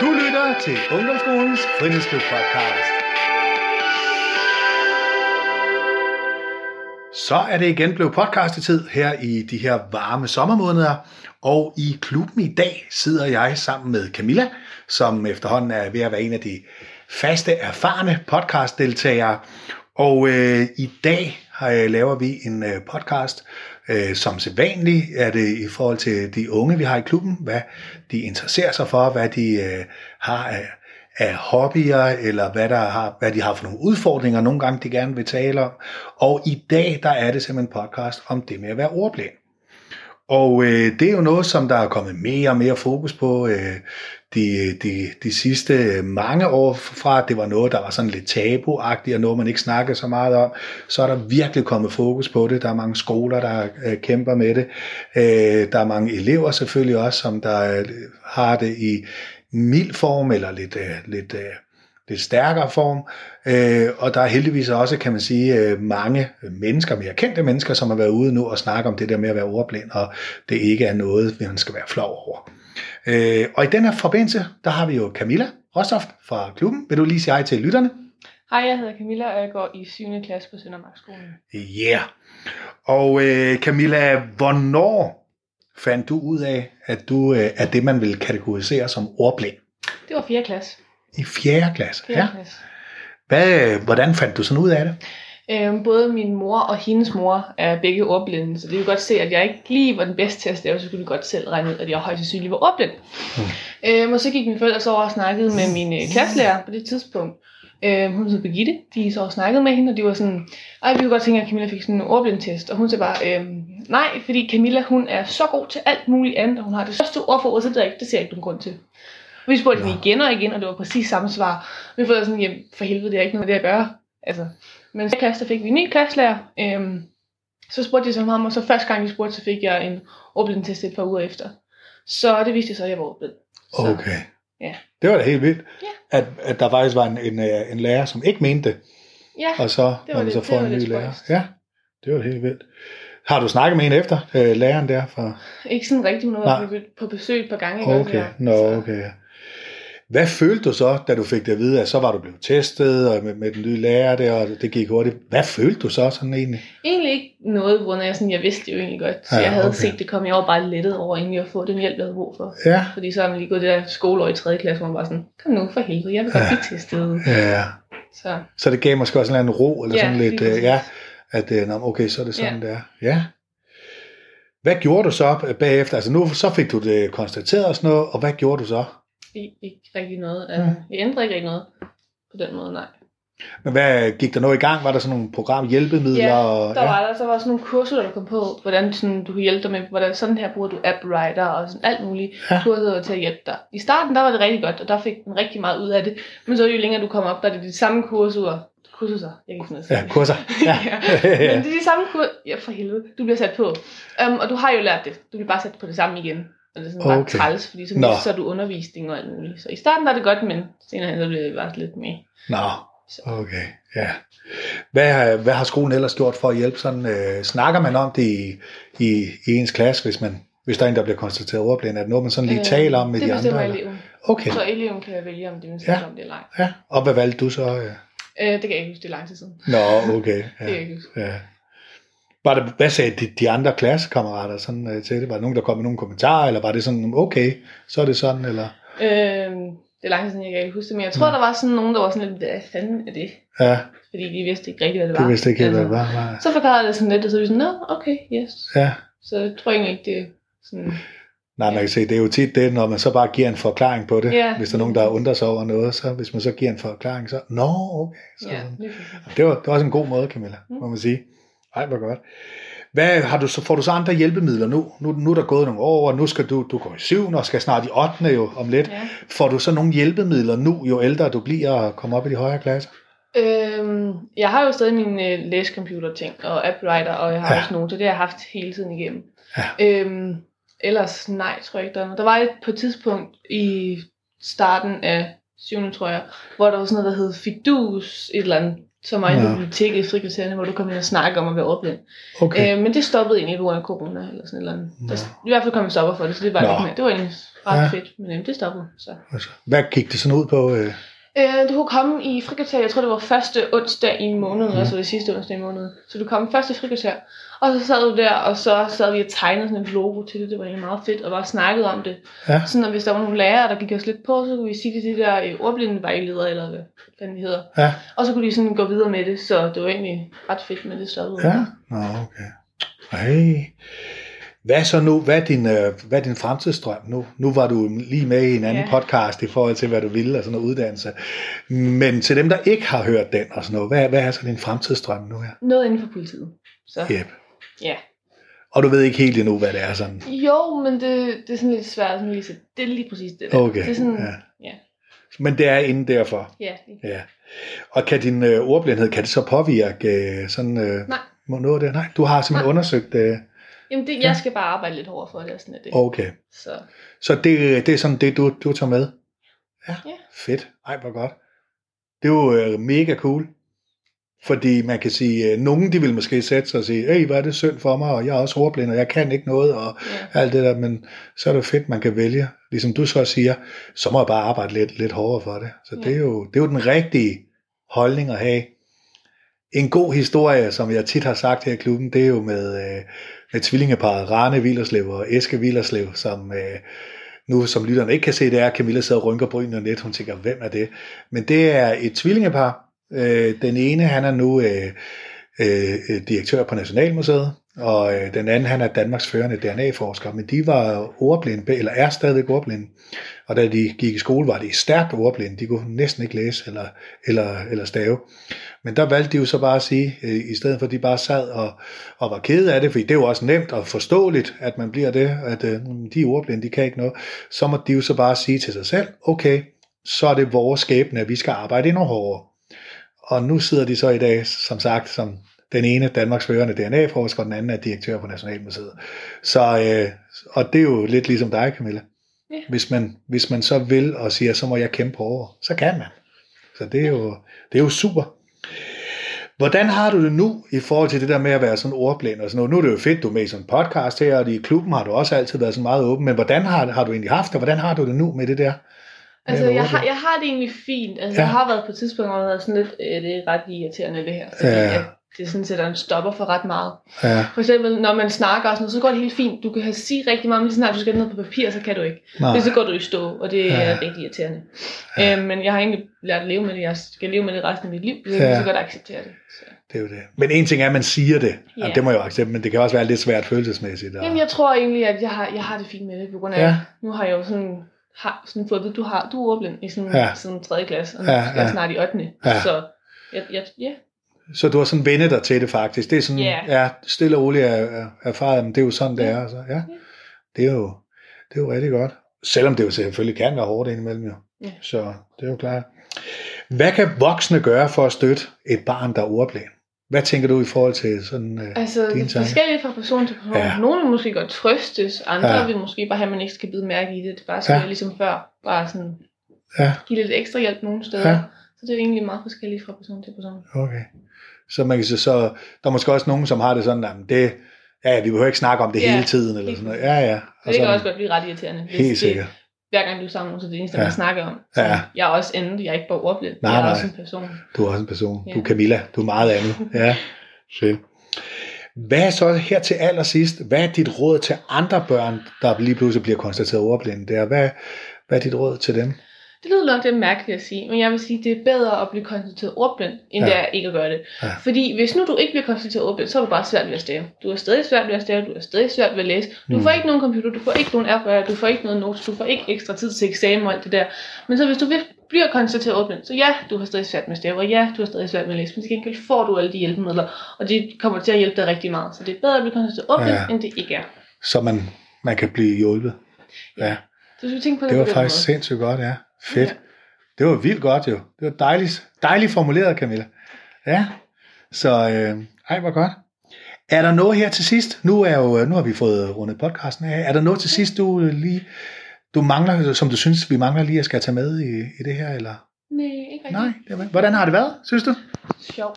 Du lytter til Ungdomsskolens Frihedsklub-podcast. Så er det igen blevet podcastetid her i de her varme sommermåneder. Og i klubben i dag sidder jeg sammen med Camilla, som efterhånden er ved at være en af de faste, erfarne podcastdeltagere. Og i dag laver vi en podcast. Som sædvanligt er det i forhold til de unge, vi har i klubben, hvad de interesserer sig for, hvad de har af hobbyer, eller hvad de har for nogle udfordringer, nogle gange de gerne vil tale om. Og i dag, der er det simpelthen en podcast om det med at være ordblind. Og det er jo noget, som der er kommet mere og mere fokus på de sidste mange år fra. Det var noget, der var sådan lidt tabuagtigt, og noget, man ikke snakkede så meget om. Så er der virkelig kommet fokus på det. Der er mange skoler, der kæmper med det. Der er mange elever selvfølgelig også, som der har det i mild form, eller lidt stærkere form, og der er heldigvis også, kan man sige, mange mennesker, mere kendte mennesker, som har været ude nu og snakke om det der med at være ordblind, og det ikke er noget, man skal være flov over. Og i den her forbindelse, der har vi jo Camilla Rostoft fra klubben. Vil du lige sige hej til lytterne? Hej, jeg hedder Camilla, og jeg går i 7. klasse på Søndermarkskolen. Ja, yeah. Og Camilla, hvornår fandt du ud af, at du er det, man vil kategorisere som ordblind? Det var 4. klasse. I 4. klasse? 4. Ja. Klasse. Hvordan fandt du sådan ud af det? Både min mor og hendes mor er begge ordblinde, så det kunne godt se, at jeg ikke lige var den bedste til at stave, så kunne de godt selv regne ud, at jeg højst sandsynligt var ordblind. Og så gik mine forældre så over og snakkede med min klasselærer på det tidspunkt. Hun hed Birgitte, de så snakkede med hende, og de var sådan, ej, vi kunne godt tænke, at Camilla fik sådan en ordblindtest, og hun sagde bare, nej, fordi Camilla, hun er så god til alt muligt andet, og hun har det største ordforråd, så det ser jeg ikke nogen grund til. Vi spurgte hende igen, og det var præcis samme svar. Vi følte sådan, jamen for helvede, det er ikke noget med det at gøre. Altså. Men så i klasse, der fik vi en ny klasselærer. Så spurgte de så ham, og så første gang vi spurgte, så fik jeg en ordblindtest et par uger efter. Så det viste sig, at jeg var ordblind. Okay. Ja. Det var da helt vildt, ja. at der faktisk var en lærer, som ikke mente det. Ja, og så var det så for en ny lærer. Ja, det var da helt vildt. Har du snakket med hende efter, læreren der? For... Ikke sådan rigtigt, hun har været på besøg et par gange. Okay, okay. Hvad følte du så, da du fik det at vide, at så var du blevet testet og med den nye lærer der, og det gik hurtigt? Hvad følte du så sådan egentlig? Egentlig ikke noget, hvor jeg vidste det jo egentlig godt. Så jeg havde set det komme. Jeg var bare lettet over egentlig at få den hjælp, jeg havde brug for. Ja. Fordi så har man lige gået det der skoleår i 3. klasse, hvor man bare sådan, kom nu for helvede, jeg vil godt blive testet. Ja. Så det gav måske også en eller anden ro, eller sådan lidt, okay, så er det sådan, det er. Ja. Hvad gjorde du så bagefter? Altså nu så fik du det konstateret og sådan noget, og hvad gjorde du så? Ikke rigtig noget. Jeg ændrede ikke rigtig noget på den måde, nej. Men hvad gik der noget i gang? Var der sådan nogle programhjælpemidler? Ja, der var sådan nogle kurser, der kom på, hvordan sådan, du kunne hjælpe dig med, hvordan sådan her bruger du AppWriter og sådan alt muligt kurser til at hjælpe dig. I starten, der var det rigtig godt, og der fik den rigtig meget ud af det. Men så jo længere du kom op, der er det de samme kurser. Ja. Ja. Men det er de samme kurser. Ja, for helvede. Du bliver sat på. Og du har jo lært det. Du bliver bare sat på det samme igen. Og det er sådan bare træls, fordi så er du undervisning og alt muligt. Så i starten var det godt, men senere så blev det bare lidt mere. Okay, ja. Hvad har skolen ellers gjort for at hjælpe? Sådan, snakker man om det i ens klasse, hvis der er en, der bliver konstateret ordblind? Er det noget, man sådan lige taler om med de andre? Det eleven. Okay. Så eleven kan vælge, om det man snakker om det eller ej. Ja, og hvad valgte du så? Det kan jeg ikke huske, det er lang tid siden. Okay. Ja. Det kan jeg ikke huske. Ja. Hvad sagde de andre klassekammerater sådan til det? Var der nogen, der kom med nogle kommentarer, eller var det sådan, okay, så er det sådan, eller? Det er langt siden, jeg kan ikke huske det, men jeg tror, der var sådan nogen, der var sådan lidt, hvad fanden er det? Ja. Fordi de vidste ikke rigtigt, hvad det var. De vidste ikke, hvad det var. Nej. Så forklarede det sådan lidt, og så var sådan, okay, yes. Ja. Så jeg tror egentlig ikke, det er sådan... Nej, man kan se, det er jo tit det, når man så bare giver en forklaring på det. Ja. Hvis der er nogen, der undrer sig over noget, så hvis man så giver en forklaring, så, okay. Så det var også en god måde, Camilla, må man sige. Ej, hvor godt. Får du så andre hjælpemidler nu? Nu er der gået nogle år, og nu skal du går i 7. og skal snart i 8. jo om lidt. Ja. Får du så nogle hjælpemidler nu, jo ældre du bliver og kommer op i de højere klasser? Jeg har jo stadig mine læsecomputer-ting og AppWriter, og jeg har også nogle, så det har jeg haft hele tiden igennem. Ja. Ellers nej, tror jeg ikke. Der var et på et tidspunkt i starten af 7. tror jeg, hvor der var sådan noget, der hed Fidus, et eller andet. som var i biblioteket i frikvartererne, hvor du kom ind og snakkede om at være ordblind. Okay. Men det stoppede egentlig på grund af corona eller sådan et eller andet. Der, i hvert fald kom vi stopper for det, så det var lidt mere. Det var egentlig ret fedt, men det stoppede. Så. Altså, hvad gik det sådan ud på? Du kunne komme i frikvarter, jeg tror det var første onsdag i måneden, altså det sidste onsdag i måneden. Så du kom første frikvarter, og så sad du der, og så sad vi og tegnede sådan et logo til det. Det var egentlig meget fedt, og bare snakkede om det. Ja. Sådan at hvis der var nogle lærere, der gik os lidt på, så kunne vi sige til de der ordblindevejledere, eller hvad de hedder. Ja. Og så kunne de sådan gå videre med det, så det var egentlig ret fedt med det stoppede. Ja, nå okay. Ej. Hvad så nu? Hvad er din fremtidsdrøm nu? Nu var du lige med i en anden podcast i forhold til, hvad du ville og sådan noget uddannelse. Men til dem, der ikke har hørt den og sådan noget, hvad er så din fremtidsdrøm nu her? Noget inden for politiet. Så. Yep. Ja. Og du ved ikke helt endnu, hvad det er sådan? Jo, men det er sådan lidt svært. Sådan lige, det er lige præcis det der. Okay, det er sådan, ja. Men det er inden derfor? Ja. Ja. Og kan din ordblindhed, kan det så påvirke sådan noget af det? Nej, du har simpelthen undersøgt... Jamen, det, jeg skal bare arbejde lidt hårdere for det, og sådan er det. Okay. Så det er sådan det, du tager med? Ja. Fedt. Ej, hvor godt. Det er jo mega cool. Fordi man kan sige, nogen de vil måske sætte sig og sige, hey, hvad er det synd for mig, og jeg er også ordblind, og jeg kan ikke noget, og alt det der, men så er det fedt, man kan vælge. Ligesom du så siger, så må jeg bare arbejde lidt hårdere for det. Så det er jo den rigtige holdning at have. En god historie, som jeg tit har sagt her i klubben, det er jo med tvillingeparet René Vilderslev og Eske Vilderslev, som nu, som lytterne ikke kan se, det er, Camilla sidder og rynker brynene lidt, hun tænker, hvem er det? Men det er et tvillingepar. Den ene, han er nu direktør på Nationalmuseet, og den anden, han er Danmarks førende DNA-forsker, men de var ordblinde, eller er stadig ordblinde, og da de gik i skole, var de stærkt ordblinde, de kunne næsten ikke læse eller stave. Men der valgte de jo så bare at sige, i stedet for at de bare sad og var kede af det, fordi det er jo også nemt og forståeligt, at man bliver det, at de ordblinde, de kan ikke noget, så må de jo så bare sige til sig selv, okay, så er det vores skæbne, at vi skal arbejde endnu hårdere. Og nu sidder de så i dag, som sagt, som den ene Danmarks førende DNA-forsker, den anden er direktør på Nationalmuseet. Så, og det er jo lidt ligesom dig, Camilla. Ja. Hvis man så vil og siger, så må jeg kæmpe over, så kan man. Så det er jo super. Hvordan har du det nu i forhold til det der med at være sådan ordblind og sådan noget? Nu er det jo fedt, du er med i sådan en podcast her, og i klubben har du også altid været sådan meget åben, men hvordan har du egentlig haft det? Hvordan har du det nu med det der? Altså, jeg har det egentlig fint. Altså, jeg har været på et tidspunkt, hvor jeg har sådan lidt, det er ret irriterende det her. Fordi det er sådan set, at den stopper for ret meget. Ja. For eksempel, når man snakker og sådan noget, så går det helt fint. Du kan sige rigtig meget, men lige snart du skal ned på papir, så kan du ikke. Nej. Så går du i stå, og det er rigtig irriterende. Ja. Men jeg har egentlig lært at leve med det. Jeg skal leve med det resten af mit liv, så jeg kan så godt acceptere det. Så. Det er jo det. Men en ting er, at man siger det. Ja. Jamen, det må jeg jo acceptere, men det kan også være lidt svært følelsesmæssigt. Og... Jamen, jeg tror egentlig, at jeg har det fint med det, på grund af, nu har jeg jo sådan fået at vide, du er ordblind i sådan siden 3. klasse, og nu skal jeg snart i 8. Så så du har sådan vendet dig til det faktisk. Det er sådan stille og roligt erfaret, men det er jo sådan det er. Altså. Ja. Det er jo rigtig godt. Selvom det jo selvfølgelig kan være hårdt indimellem jo. Ja. Så det er jo klart. Hvad kan voksne gøre for at støtte et barn, der er ordblind? Hvad tænker du i forhold til sådan altså, dine tanker? Forskelligt fra person til person. Ja. Nogle vil måske godt trøstes, andre vil måske bare have, at man ikke skal bide mærke i det. Det bare skal ligesom før, bare sådan give lidt ekstra hjælp nogle steder. Ja. Så det er egentlig meget forskelligt fra person til person. Okay. Så man kan sige, så der er måske også nogen, som har det sådan, at det, vi behøver ikke snakke om det hele tiden. Eller sådan noget. Ja. Og det kan også godt blive ret irriterende. Helt sikkert. Hver gang du er sammen, så det eneste, man snakker om. Jeg er også andet, jeg er ikke bare ordblind. Jeg er også en person. Du er også en person. Ja. Du er Camilla. Du er meget andet. Ja. Fedt. Hvad er så her til allersidst, hvad er dit råd til andre børn, der lige pludselig bliver konstateret ordblinde? Hvad er dit råd til dem? Det lyder nok, det er mærkeligt at sige, men jeg vil sige, det er bedre at blive konstateret ordblind, end det er ikke at gøre det. Ja. Fordi hvis nu du ikke bliver konstateret ordblind, så er du bare svært ved at stave. Du er stadig svært ved at stave, du er stadig svært ved at læse. Du får ikke nogen computer, du får ikke nogen erfaringer, du får ikke noget notes, du får ikke ekstra tid til eksamen og alt det der. Men så hvis du bliver konstateret ordblind, så du har stadig svært med at stave, og du har stadig svært med at læse, men til gengæld får du alle de hjælpemidler, og det kommer til at hjælpe dig rigtig meget. Så det er bedre at blive konstateret ordblind, end det ikke er. Så man kan blive hjulpet. Ja. Du skal tænke på det var faktisk sindssygt godt, Fedt. Det var vildt godt jo. Det var dejligt formuleret, Camilla. Ja. Så var godt. Er der noget her til sidst? Nu har vi fået rundet podcasten af. Er der noget til sidst, du mangler, som du synes vi mangler lige at skal tage med i det her eller? Nej, ikke. Nej, hvordan har det været? Synes du? Sjov,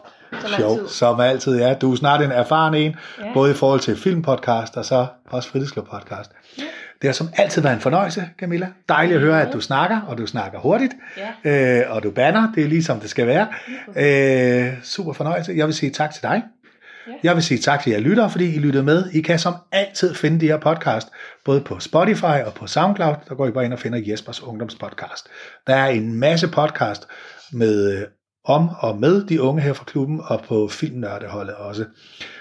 som altid. Ja. Du er snart en erfaren en, ja. Både i forhold til filmpodcast og så også fritidsklubpodcast. Ja. Det har som altid været en fornøjelse, Camilla. Dejligt at høre, at du snakker, og du snakker hurtigt, ja. Og du banner. Det er lige som det skal være. Super fornøjelse. Jeg vil sige tak til dig. Ja. Jeg vil sige tak til jer lyttere, fordi I lyttede med. I kan som altid finde de her podcast, både på Spotify og på Soundcloud. Der går I bare ind og finder Jespers Ungdomspodcast. Der er en masse podcast med om og med de unge her fra klubben, og på Filmnørdeholdet også.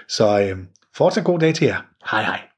Så fortsat god dag til jer. Hej hej.